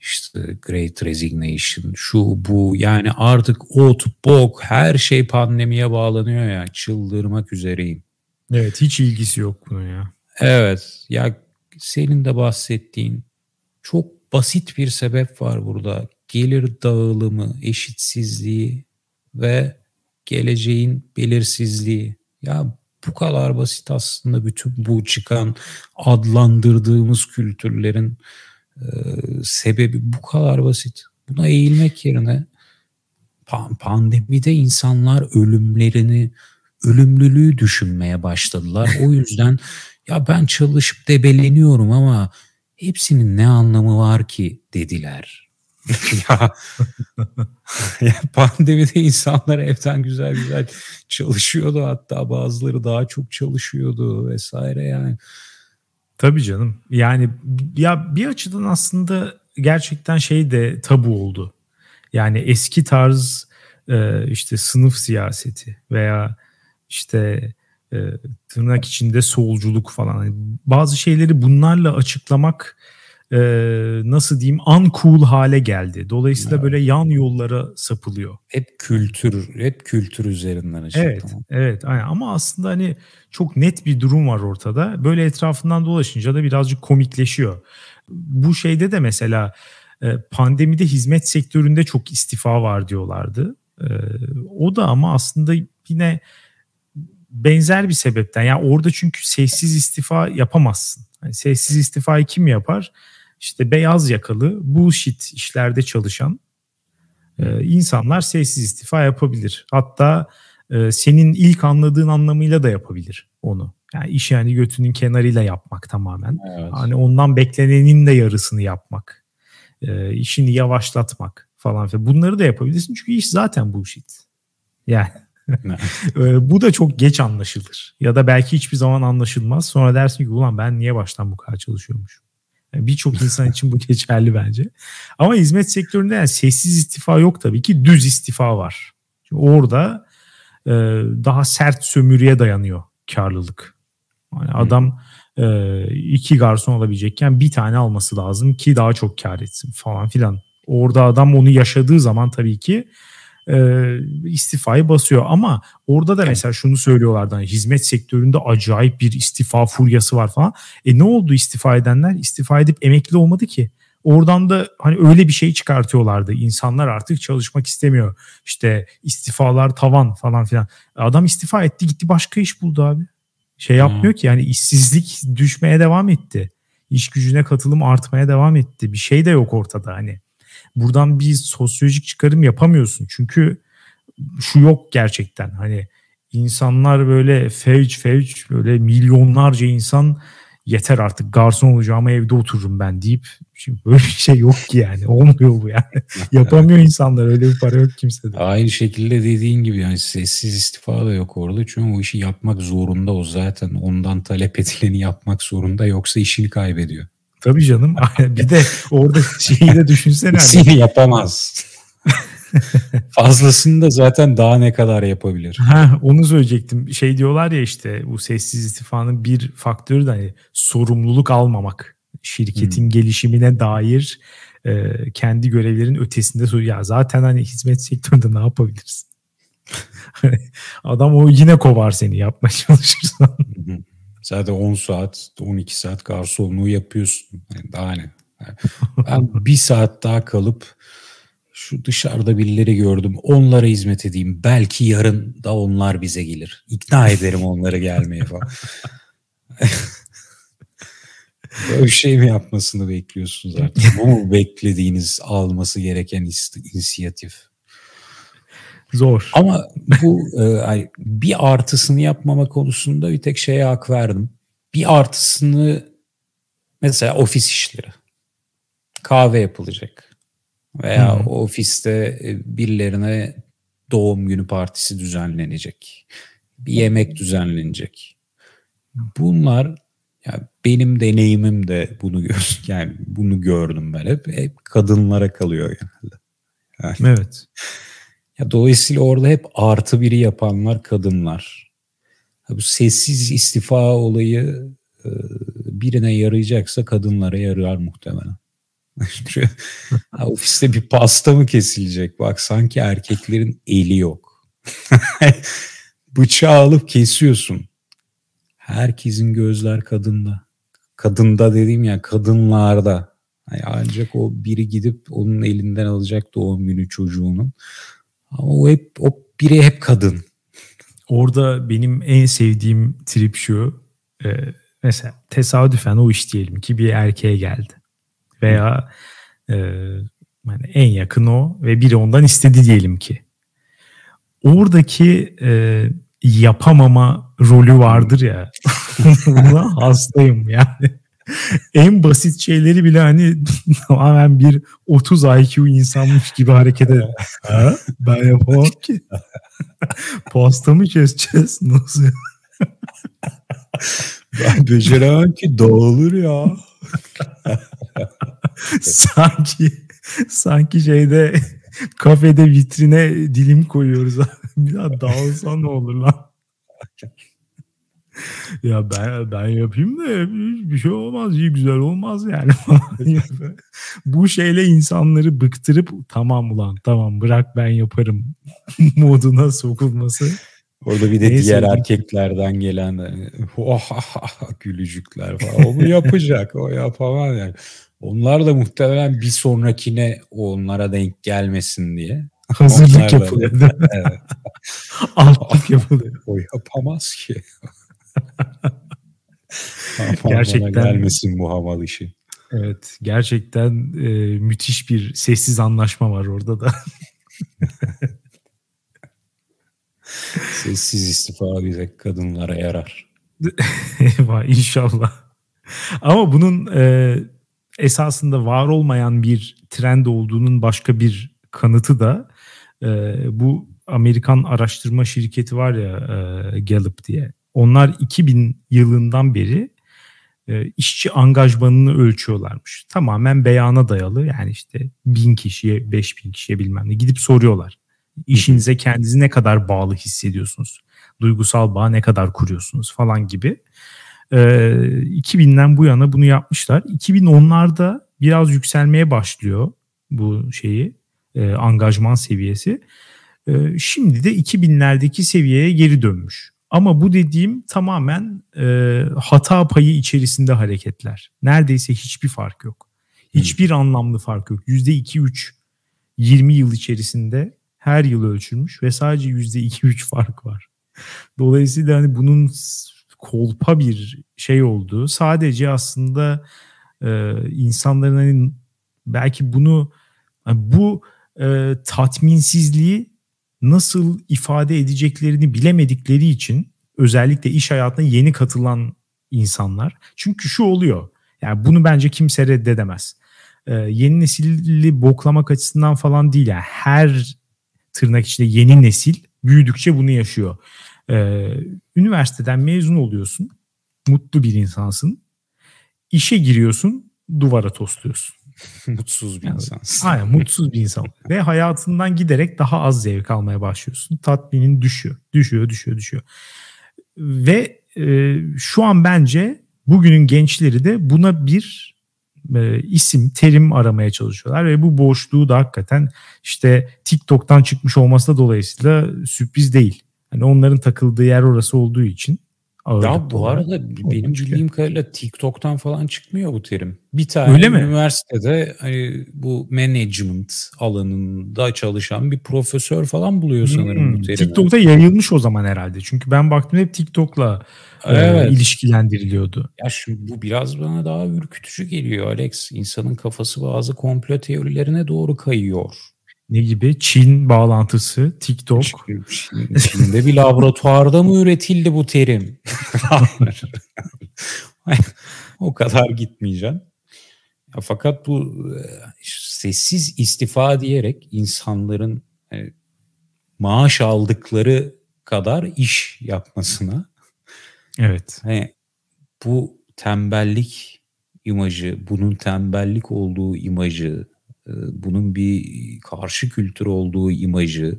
işte Great Resignation şu bu yani artık ot bok her şey pandemiye bağlanıyor ya çıldırmak üzereyim. Evet hiç ilgisi yok bunun ya. Evet ya senin de bahsettiğin çok basit bir sebep var burada. Gelir dağılımı, eşitsizliği ve geleceğin belirsizliği. Ya bu kadar basit aslında bütün bu çıkan adlandırdığımız kültürlerin e, sebebi bu kadar basit. Buna eğilmek yerine pandemide insanlar ölümlerini, ölümlülüğü düşünmeye başladılar. O yüzden ya ben çalışıp debeleniyorum ama hepsinin ne anlamı var ki dediler. ya, ya pandemide insanlar evden güzel güzel çalışıyordu hatta bazıları daha çok çalışıyordu vesaire yani. Tabii canım yani ya bir açıdan aslında gerçekten şey de tabu oldu. Yani eski tarz işte sınıf siyaseti veya işte tırnak içinde solculuk falan bazı şeyleri bunlarla açıklamak Ee, nasıl diyeyim uncool hale geldi. Dolayısıyla evet. Böyle yan yollara sapılıyor. Hep kültür, hep kültür üzerinden açık. Evet, tamam. Evet. Aynen. Ama aslında hani çok net bir durum var ortada. Böyle etrafından dolaşınca da birazcık komikleşiyor. Bu şeyde de mesela pandemide hizmet sektöründe çok istifa var diyorlardı. O da ama aslında yine benzer bir sebepten. Yani orada çünkü sessiz istifa yapamazsın. Yani sessiz istifayı kim yapar? İşte beyaz yakalı, bullshit işlerde çalışan e, insanlar sessiz istifa yapabilir. Hatta e, senin ilk anladığın anlamıyla da yapabilir onu. Yani iş yani götünün kenarıyla yapmak tamamen. Evet. Hani ondan beklenenin de yarısını yapmak. E, işini yavaşlatmak falan filan. Bunları da yapabilirsin çünkü iş zaten bullshit. Yani bu da çok geç anlaşılır. Ya da belki hiçbir zaman anlaşılmaz. Sonra dersin ki ulan ben niye baştan bu kadar çalışıyormuşum? Birçok insan için bu geçerli bence. Ama hizmet sektöründe yani sessiz istifa yok tabii ki. Düz istifa var. Çünkü orada e, daha sert sömürüye dayanıyor karlılık. Yani hmm. Adam e, iki garson olabilecekken bir tane alması lazım ki daha çok kar etsin falan filan. Orada adam onu yaşadığı zaman tabii ki e, istifayı basıyor. Ama orada da mesela şunu söylüyorlardı. Hani, hizmet sektöründe acayip bir istifa furyası var falan. E ne oldu istifa edenler? İstifa edip emekli olmadı ki. Oradan da hani öyle bir şey çıkartıyorlardı. İnsanlar artık çalışmak istemiyor. İşte istifalar tavan falan filan. Adam istifa etti gitti başka iş buldu abi. Şey yapmıyor hmm. ki yani işsizlik düşmeye devam etti. İş gücüne katılım artmaya devam etti. Bir şey de yok ortada hani. Buradan bir sosyolojik çıkarım yapamıyorsun. Çünkü şu yok gerçekten. Hani insanlar böyle fevç fevç böyle milyonlarca insan yeter artık garson olacağıma evde otururum ben deyip şimdi böyle bir şey yok ki yani. Olmuyor bu yani. Yapamıyor insanlar. Öyle bir para yok kimsede. Aynı şekilde dediğin gibi yani sessiz istifa da yok orada. Çünkü o işi yapmak zorunda o zaten. Ondan talep edileni yapmak zorunda yoksa işini kaybediyor. Tabii canım. Bir de orada şeyi de düşünsene. Seni yapamaz. Fazlasını da zaten daha ne kadar yapabilir? Ha, onu söyleyecektim. Şey diyorlar ya işte bu sessiz istifanın bir faktörü de hani sorumluluk almamak. Şirketin hmm. gelişimine dair e, kendi görevlerin ötesinde ya zaten hani hizmet sektöründe ne yapabilirsin? Adam o yine kovar seni yapmaya çalışırsan. Zaten on saat on iki saat garsonluğu yapıyorsun. Yani daha ne? Yani ben bir saat daha kalıp şu dışarıda birileri gördüm. Onlara hizmet edeyim. Belki yarın da onlar bize gelir. İkna ederim onları gelmeye falan. Böyle şey mi yapmasını bekliyorsunuz artık? Bu mu beklediğiniz alması gereken inisiyatif? Zor. Ama bu e, bir artısını yapmama konusunda bir tek şeye hak verdim. Bir artısını mesela ofis işleri. kahve yapılacak. Veya hmm. ofiste birilerine doğum günü partisi düzenlenecek. Bir yemek düzenlenecek. Bunlar yani benim deneyimim de bunu gör, yani bunu gördüm ben hep. Hep kadınlara kalıyor genelde. Yani. Evet. Ya dolayısıyla orada hep artı biri yapanlar kadınlar. Ya bu sessiz istifa olayı birine yarayacaksa kadınlara yarar muhtemelen. Ha, ofiste bir pasta mı kesilecek? Bak sanki erkeklerin eli yok. Bıçağı alıp kesiyorsun. Herkesin gözler kadında. Kadında dediğim ya kadınlarda. Yani ancak o biri gidip onun elinden alacak doğum günü çocuğunun. Ama o hep o biri hep kadın. Orada benim en sevdiğim trip şu. E, mesela tesadüfen o iş diyelim ki bir erkeğe geldi. Veya e, yani en yakın o ve biri ondan istedi diyelim ki. Oradaki e, yapamama rolü vardır ya. Buna hastayım yani. En basit şeyleri bile hani tamamen bir otuz I Q insanmış gibi hareket eder. Ha? Ben yapamam ki. Pasta mı keseceğiz? Nasıl? Ben beceremem ki dağılır ya. sanki sanki şeyde kafede vitrine dilim koyuyoruz. Bir daha dağılsa ne olur lan? Ya ben ben yapayım da bir şey olmaz, iyi güzel olmaz yani. Bu şeyle insanları bıktırıp tamam ulan tamam bırak ben yaparım moduna sokulması. Orada bir de neyse, diğer erkeklerden gelen oh, gülücükler falan. O bu yapacak, o yapamaz yani. Onlar da muhtemelen bir sonrakine onlara denk gelmesin diye. Hazırlık yapılıyor. Evet. Altlık yapılıyor. O yapamaz ki. Gerçekten gelmesin bu havalı işi. Evet, gerçekten e, müthiş bir sessiz anlaşma var orada da. Sessiz istifa bize kadınlara yarar. Eyvah inşallah. Ama bunun e, esasında var olmayan bir trend olduğunun başka bir kanıtı da e, bu Amerikan araştırma şirketi var ya e, Gallup diye. Onlar iki bin yılından beri e, işçi angajmanını ölçüyorlarmış. Tamamen beyana dayalı yani işte bin kişiye, beş bin kişiye bilmem ne gidip soruyorlar. İşinize kendinizi ne kadar bağlı hissediyorsunuz? Duygusal bağ ne kadar kuruyorsunuz falan gibi. E, iki binden bu yana bunu yapmışlar. iki bin onlarda biraz yükselmeye başlıyor bu şeyi e, angajman seviyesi. E, şimdi de iki binlerdeki seviyeye geri dönmüş. Ama bu dediğim tamamen e, hata payı içerisinde hareketler. Neredeyse hiçbir fark yok. Hiçbir hmm. anlamlı fark yok. yüzde iki üç yirmi yıl içerisinde her yıl ölçülmüş ve sadece yüzde iki üç fark var. Dolayısıyla hani bunun kolpa bir şey olduğu, sadece aslında e, insanların hani belki bunu bu e, tatminsizliği nasıl ifade edeceklerini bilemedikleri için özellikle iş hayatına yeni katılan insanlar. Çünkü şu oluyor. Yani bunu bence kimse reddedemez. Ee, yeni nesili boklamak açısından falan değil. Yani her tırnak içinde yeni nesil büyüdükçe bunu yaşıyor. Ee, üniversiteden mezun oluyorsun. Mutlu bir insansın. İşe giriyorsun. Duvara tosluyorsun. Mutsuz bir yani, insansın. Aynen mutsuz bir insan. Ve hayatından giderek daha az zevk almaya başlıyorsun. Tatminin düşüyor. Düşüyor, düşüyor, düşüyor. Ve e, şu an bence bugünün gençleri de buna bir e, isim, terim aramaya çalışıyorlar. Ve bu boşluğu da hakikaten işte TikTok'tan çıkmış olması da dolayısıyla sürpriz değil. Yani onların takıldığı yer orası olduğu için. Ya bu arada olarak, benim bildiğim kadarıyla TikTok'tan falan çıkmıyor bu terim. Bir tane üniversitede hani bu management alanında çalışan bir profesör falan buluyor sanırım hmm. bu terimi. TikTok'ta yayılmış o zaman herhalde. Çünkü ben baktım hep TikTok'la evet. e, ilişkilendiriliyordu. Ya şu, bu biraz bana daha ürkütücü geliyor Alex. İnsanın kafası bazı komplo teorilerine doğru kayıyor. Ne gibi? Çin bağlantısı, TikTok. Çin, Çin'de bir laboratuvarda mı üretildi bu terim? O kadar gitmeyeceğim. Ya fakat bu e, sessiz istifa diyerek insanların e, maaş aldıkları kadar iş yapmasına, evet, yani bu tembellik imajı, bunun tembellik olduğu imajı, e, bunun bir karşı kültür olduğu imajı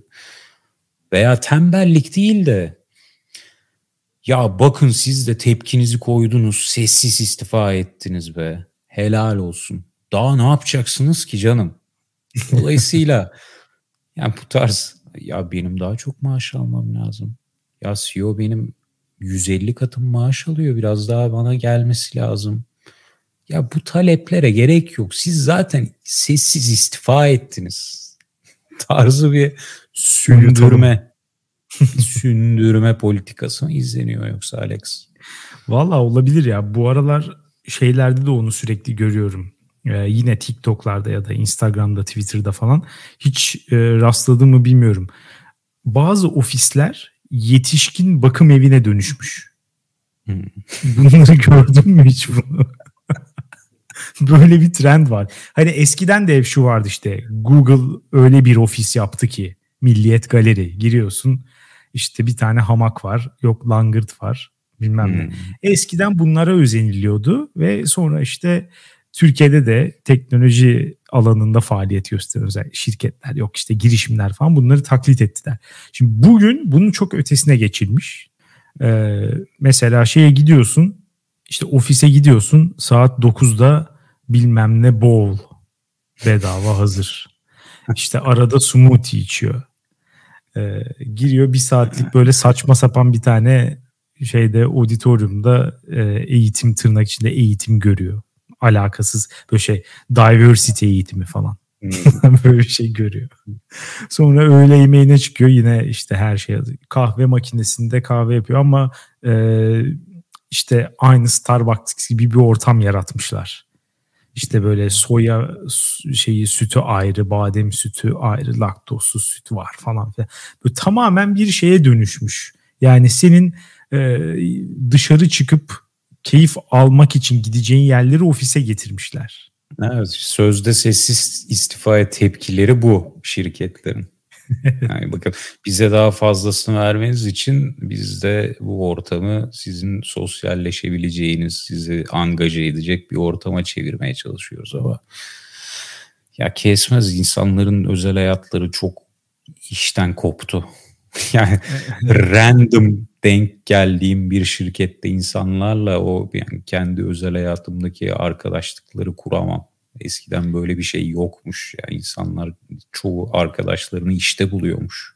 veya tembellik değil de ya bakın siz de tepkinizi koydunuz, sessiz istifa ettiniz be, helal olsun. Daha ne yapacaksınız ki canım? Dolayısıyla yani bu tarz, ya benim daha çok maaş almam lazım. Ya C E O benim yüz elli katım maaş alıyor, biraz daha bana gelmesi lazım. Ya bu taleplere gerek yok. Siz zaten sessiz istifa ettiniz. Tarzı bir sündürme sündürme politikası izleniyor yoksa Alex? Vallahi olabilir ya. Bu aralar şeylerde de onu sürekli görüyorum. Ee, yine TikTok'larda ya da Instagram'da, Twitter'da falan hiç e, rastladığımı bilmiyorum. Bazı ofisler yetişkin bakım evine dönüşmüş. Hmm. Bunları gördün mü hiç bunu? Böyle bir trend var. Hani eskiden de şu vardı işte, Google öyle bir ofis yaptı ki Milliyet Galeri giriyorsun, işte bir tane hamak var, yok langırt var, bilmem hmm. ne. Eskiden bunlara özeniliyordu ve sonra işte Türkiye'de de teknoloji alanında faaliyet gösteren özel şirketler, yok işte girişimler falan bunları taklit ettiler. Şimdi bugün bunun çok ötesine geçilmiş. Ee, mesela şeye gidiyorsun, işte ofise gidiyorsun, saat dokuzda bilmem ne bowl bedava hazır. İşte arada smoothie içiyor. Ee, giriyor bir saatlik böyle saçma sapan bir tane şeyde, auditoriumda e, eğitim, tırnak içinde eğitim görüyor. Alakasız böyle şey, diversity eğitimi falan. Böyle bir şey görüyor. Sonra öğle yemeğine çıkıyor, yine işte her şey, kahve makinesinde kahve yapıyor ama e, işte aynı Starbucks gibi bir ortam yaratmışlar. İşte böyle soya şeyi, sütü ayrı, badem sütü ayrı, laktozsuz süt var falan filan. Böyle tamamen bir şeye dönüşmüş. Yani senin e, dışarı çıkıp keyif almak için gideceğin yerleri ofise getirmişler. Evet, sözde sessiz istifaya tepkileri bu şirketlerin. Yani bakın, bize daha fazlasını vermeniz için biz de bu ortamı sizin sosyalleşebileceğiniz, sizi angaja edecek bir ortama çevirmeye çalışıyoruz ama ya kesmez, insanların özel hayatları çok işten koptu. Yani random denk geldiğim bir şirkette insanlarla o, yani kendi özel hayatımdaki arkadaşlıkları kuramam. Eskiden böyle bir şey yokmuş. Yani insanlar çoğu arkadaşlarını işte buluyormuş.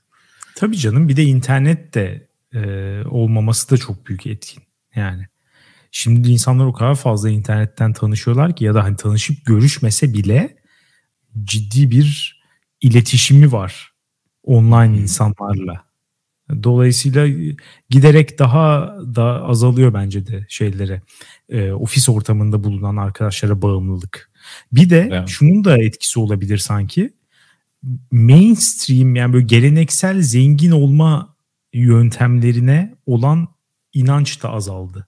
Tabii canım, bir de internet de e, olmaması da çok büyük etkin. Yani şimdi insanlar o kadar fazla internetten tanışıyorlar ki, ya da hani tanışıp görüşmese bile ciddi bir iletişimi var online insanlarla. Dolayısıyla giderek daha da azalıyor bence de şeylere, e, ofis ortamında bulunan arkadaşlara bağımlılık. Bir de evet, şunun da etkisi olabilir sanki. Mainstream, yani böyle geleneksel zengin olma yöntemlerine olan inanç da azaldı.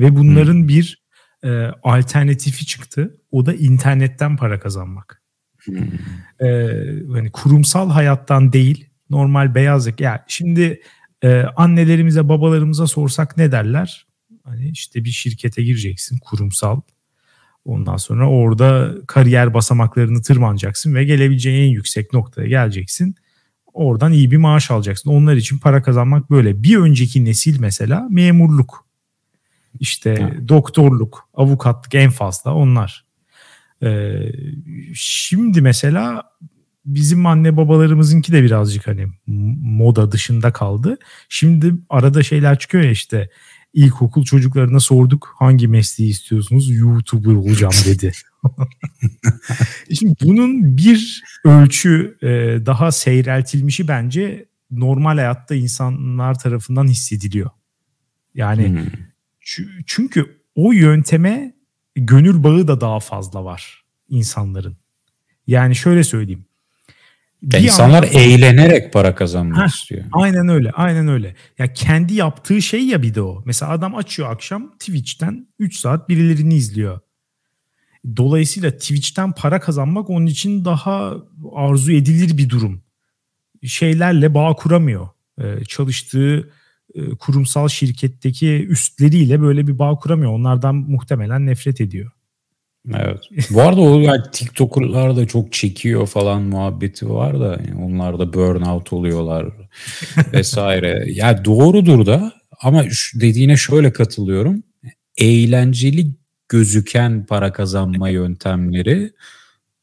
Ve bunların hmm. bir e, alternatifi çıktı. O da internetten para kazanmak. Hmm. E, yani kurumsal hayattan değil, normal beyazlık. Yani şimdi e, annelerimize, babalarımıza sorsak ne derler? Hani işte bir şirkete gireceksin, kurumsal. Ondan sonra orada kariyer basamaklarını tırmanacaksın ve gelebileceğin en yüksek noktaya geleceksin. Oradan iyi bir maaş alacaksın. Onlar için para kazanmak böyle. Bir önceki nesil mesela memurluk, işte yani doktorluk, avukatlık en fazla onlar. Ee, şimdi mesela bizim anne babalarımızınki de birazcık hani moda dışında kaldı. Şimdi arada şeyler çıkıyor ya, işte İlkokul çocuklarına sorduk, hangi mesleği istiyorsunuz? YouTuber olacağım dedi. Şimdi bunun bir ölçü daha seyreltilmişi bence normal hayatta insanlar tarafından hissediliyor. Yani hmm. çünkü o yönteme gönül bağı da daha fazla var insanların. Yani şöyle söyleyeyim. Bir İnsanlar anlamda, eğlenerek para kazanmak heh, istiyor. Aynen öyle, aynen öyle. Ya kendi yaptığı şey ya, bir de o. Mesela adam açıyor akşam Twitch'ten üç saat birilerini izliyor. Dolayısıyla Twitch'ten para kazanmak onun için daha arzu edilir bir durum. Şeylerle bağ kuramıyor. Ee, çalıştığı e, kurumsal şirketteki üstleriyle böyle bir bağ kuramıyor. Onlardan muhtemelen nefret ediyor. Evet. Bu arada o yani TikTok'lar da çok çekiyor falan muhabbeti var da yani onlar da burnout oluyorlar vesaire. Ya yani doğrudur da ama dediğine şöyle katılıyorum. Eğlenceli gözüken para kazanma yöntemleri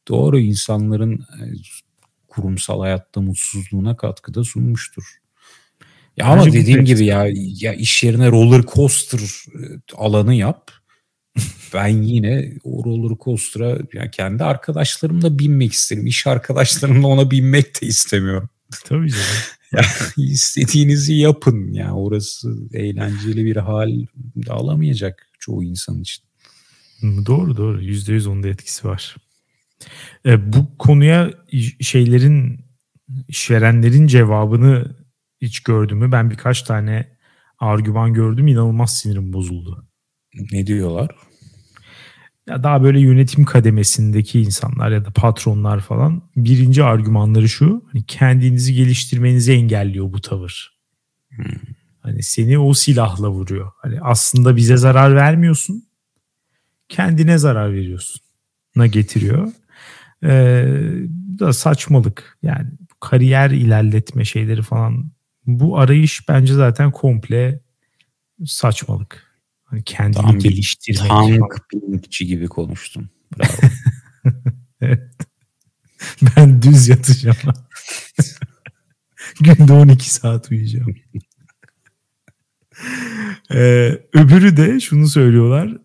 doğru insanların kurumsal hayatta mutsuzluğuna katkıda sunmuştur. Ya ama dediğim gibi ya, ya iş yerine roller coaster alanı yap. Ben yine o roller coaster'a yani kendi arkadaşlarımla binmek isterim. İş arkadaşlarımla ona binmek de istemiyorum. Tabii canım. Yani istediğinizi yapın ya. Yani orası eğlenceli bir hal de alamayacak çoğu insan için. Doğru doğru. yüzde yüz onda etkisi var. E, bu konuya şeylerin, işverenlerin cevabını hiç gördün mü? Ben birkaç tane argüman gördüm. İnanılmaz sinirim bozuldu. Ne diyorlar? Ya daha böyle yönetim kademesindeki insanlar ya da patronlar falan. Birinci argümanları şu. Hani kendinizi geliştirmenizi engelliyor bu tavır. Hmm. Hani seni o silahla vuruyor. Hani aslında bize zarar vermiyorsun. Kendine zarar veriyorsun. Na getiriyor. Ee, da saçmalık. Yani kariyer ilerletme şeyleri falan. Bu arayış bence zaten komple saçmalık. Hani kendini tam geliştirmek. Tang Pinkçi gibi konuştum. Bravo. Evet. Ben düz yatacağım. Günde on iki saat uyuyacağım. ee, öbürü de şunu söylüyorlar.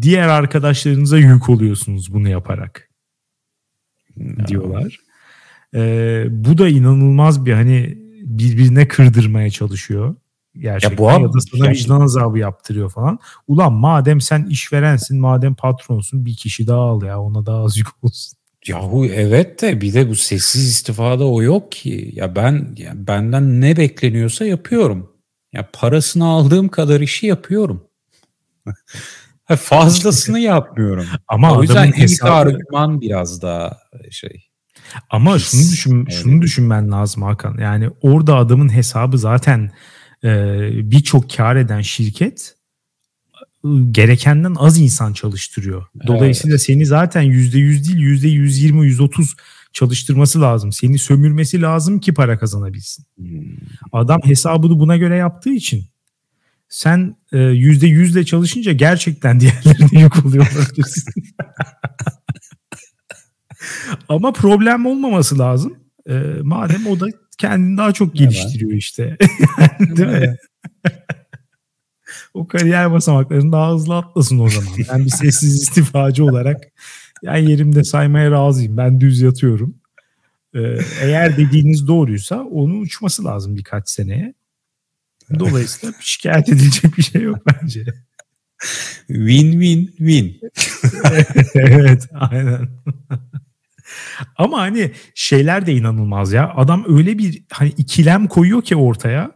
Diğer arkadaşlarınıza yük oluyorsunuz bunu yaparak. Ya. Diyorlar. Ee, bu da inanılmaz bir hani birbirine kırdırmaya çalışıyor. Gerçekten. Ya, bu abi, ya da sana yani vicdan azabı yaptırıyor falan. Ulan madem sen işverensin, madem patronsun bir kişi daha al ya ona daha az yük olsun. Yahu evet de bir de bu sessiz istifada o yok ki. Ya ben ya benden ne bekleniyorsa yapıyorum. Ya parasını aldığım kadar işi yapıyorum. Fazlasını yapmıyorum. Ama o yüzden ilk argüman biraz daha şey. Ama şunu düşün, evet. şunu düşünmen lazım Hakan. Yani orada adamın hesabı zaten e, birçok kar eden şirket e, gerekenden az insan çalıştırıyor. Dolayısıyla evet. Seni zaten yüzde yüz değil yüzde yüz yirmi yüz otuz çalıştırması lazım. Seni sömürmesi lazım ki para kazanabilsin. Hmm. Adam hesabını buna göre yaptığı için sen yüzde yüz ile çalışınca gerçekten diğerlerine yük oluyorlar. Ama problem olmaması lazım. E, madem o da kendini daha çok geliştiriyor işte. Değil mi? O kariyer basamaklarını daha hızlı atlasın o zaman. Ben bir sessiz istifacı olarak yani yerimde saymaya razıyım. Ben düz yatıyorum. E, eğer dediğiniz doğruysa onun uçması lazım birkaç seneye. Dolayısıyla şikayet edilecek bir şey yok bence. Win win win. Evet aynen. Ama hani şeyler de inanılmaz ya. Adam öyle bir hani ikilem koyuyor ki ortaya.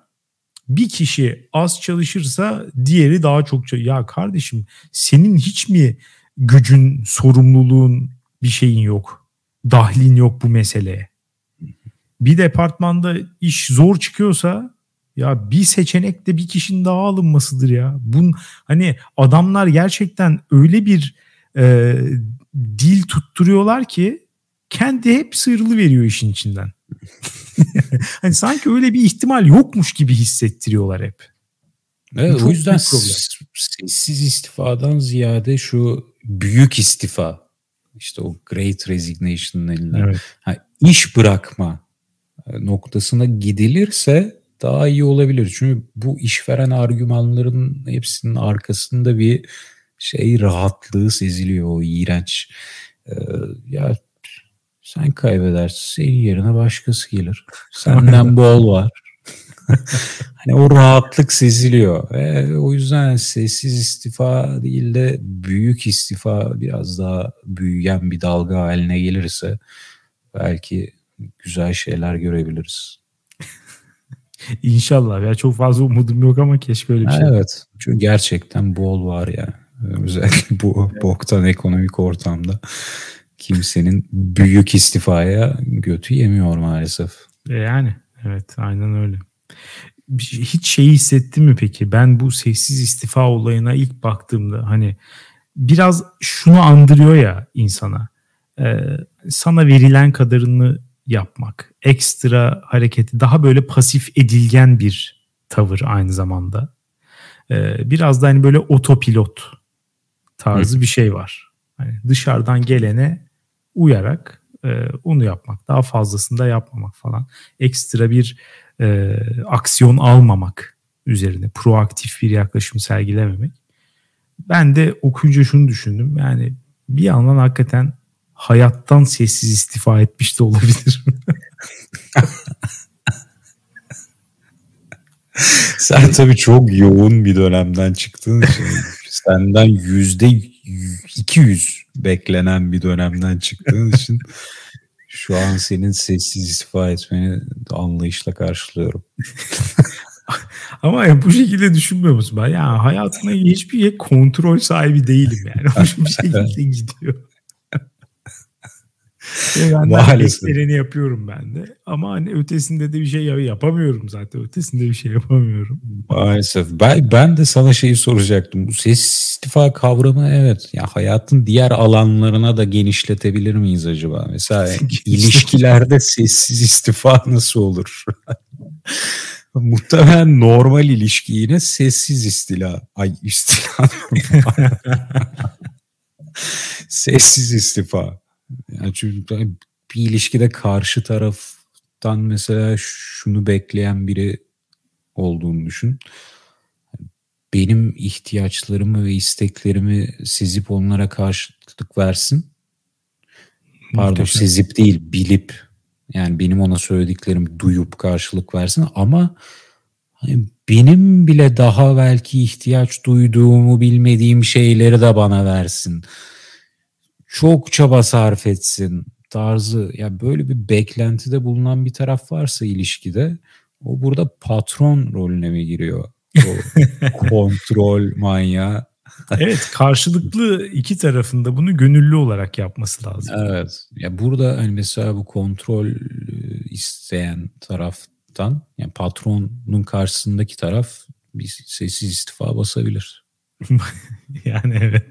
Bir kişi az çalışırsa diğeri daha çok çalışır. Ya kardeşim senin hiç mi gücün, sorumluluğun bir şeyin yok? Dahlin yok bu meseleye. Bir departmanda iş zor çıkıyorsa ya bir seçenek de bir kişinin daha alınmasıdır ya. Bun, hani adamlar gerçekten öyle bir e, dil tutturuyorlar ki kendi hep sıyrılıveriyor işin içinden. Hani sanki öyle bir ihtimal yokmuş gibi hissettiriyorlar hep. Evet, o yüzden sessiz istifadan ziyade şu büyük istifa işte o Great Resignation'ın elinden evet. Ha, iş bırakma noktasına gidilirse daha iyi olabilir. Çünkü bu işveren argümanların hepsinin arkasında bir şey rahatlığı seziliyor. O iğrenç. Ee, ya sen kaybedersin. Senin yerine başkası gelir. Senden bol var. Hani o rahatlık seziliyor. Ee, o yüzden sessiz istifa değil de büyük istifa biraz daha büyüyen bir dalga haline gelirse belki güzel şeyler görebiliriz. İnşallah ya çok fazla umudum yok ama keşke öyle bir ha, şey. Evet. Çünkü gerçekten bol var ya. Özellikle bu boktan ekonomik ortamda kimsenin büyük istifaya götü yemiyor maalesef. Yani evet, aynen öyle. Hiç şeyi hissettin mi peki? Ben bu sessiz istifa olayına ilk baktığımda hani biraz şunu andırıyor ya insana. Ee, sana verilen kadarını yapmak, ekstra hareketi, daha böyle pasif edilgen bir tavır aynı zamanda. Ee, biraz da hani böyle otopilot tarzı Hı. bir şey var. Hani dışarıdan gelene uyarak e, onu yapmak, daha fazlasını da yapmamak falan. Ekstra bir e, aksiyon almamak üzerine, proaktif bir yaklaşım sergilememek. Ben de okuyunca şunu düşündüm. Yani bir yandan hakikaten hayattan sessiz istifa etmiş de olabilir. Sen tabii çok yoğun bir dönemden çıktığın için, senden yüzde iki yüz beklenen bir dönemden çıktığın için şu an senin sessiz istifa etmeni anlayışla karşılıyorum. Ama bu şekilde düşünmüyor musun? Ben ya hayatına hiçbir kontrol sahibi değilim yani. O bir şekilde gidiyor. Ben eksereni yapıyorum ben de. Ama hani ötesinde de bir şey yapamıyorum zaten. Ötesinde bir şey yapamıyorum. Maalesef. Ben, ben de sana şeyi soracaktım. Bu sessiz istifa kavramı, evet. Ya hayatın diğer alanlarına da genişletebilir miyiz acaba? Mesela ilişkilerde sessiz istifa nasıl olur? Muhtemelen normal ilişki yine sessiz istila. Ay istila. Sessiz istifa. Yani çünkü bir ilişkide karşı taraftan mesela şunu bekleyen biri olduğunu düşün. Benim ihtiyaçlarımı ve isteklerimi sezip onlara karşılık versin. Pardon, sezip değil, bilip. Yani benim ona söylediklerimi duyup karşılık versin ama benim bile daha belki ihtiyaç duyduğumu bilmediğim şeyleri de bana versin. Çok çaba sarf etsin tarzı. Yani böyle bir beklentide bulunan bir taraf varsa ilişkide, o burada patron rolüne mi giriyor? O kontrol manyağı. Evet, karşılıklı iki tarafında bunu gönüllü olarak yapması lazım. Evet. Ya burada hani mesela bu kontrol isteyen taraftan, yani patronun karşısındaki taraf bir sessiz istifa basabilir. Yani evet.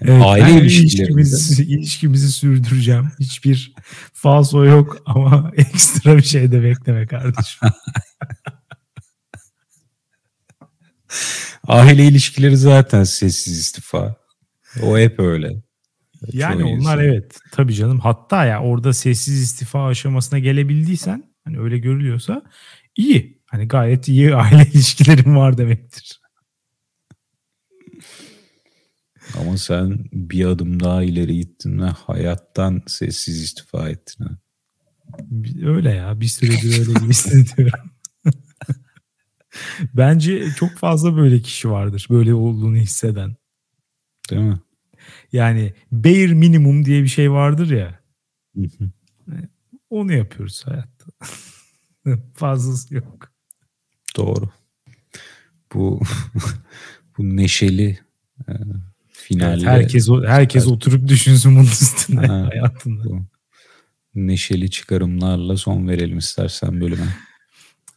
Evet, aile ilişkimizi, ilişkimizi sürdüreceğim. Hiçbir falso yok ama ekstra bir şey de bekleme kardeşim. Aile ilişkileri zaten sessiz istifa. O hep öyle. Yani çoğu onlar insan. Evet. Tabii canım. Hatta ya orada sessiz istifa aşamasına gelebildiysen, hani öyle görülüyorsa iyi. Hani gayet iyi aile ilişkilerin var demektir. Ama sen bir adım daha ileri gittin ve hayattan sessiz istifa ettin. Ha? Öyle ya. Bir süredir öyle gibi hissediyorum. Bence çok fazla böyle kişi vardır. Böyle olduğunu hisseden. Değil mi? Yani bare minimum diye bir şey vardır ya. Onu yapıyoruz hayatta. Fazlası yok. Doğru. Bu bu neşeli e, finalde. Evet, herkes herkes oturup düşünsün bunun üstüne ha, hayatında. Bu neşeli çıkarımlarla son verelim istersen bölüme.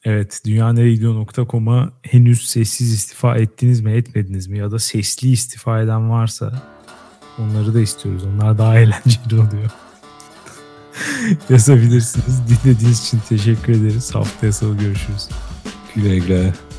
Evet, dünya nereye gidiyor nokta com'a henüz sessiz istifa ettiniz mi etmediniz mi, ya da sesli istifa eden varsa onları da istiyoruz. Onlar daha eğlenceli oluyor. Yazabilirsiniz. Dinlediğiniz için teşekkür ederiz. Haftaya salı görüşürüz. Güle güle.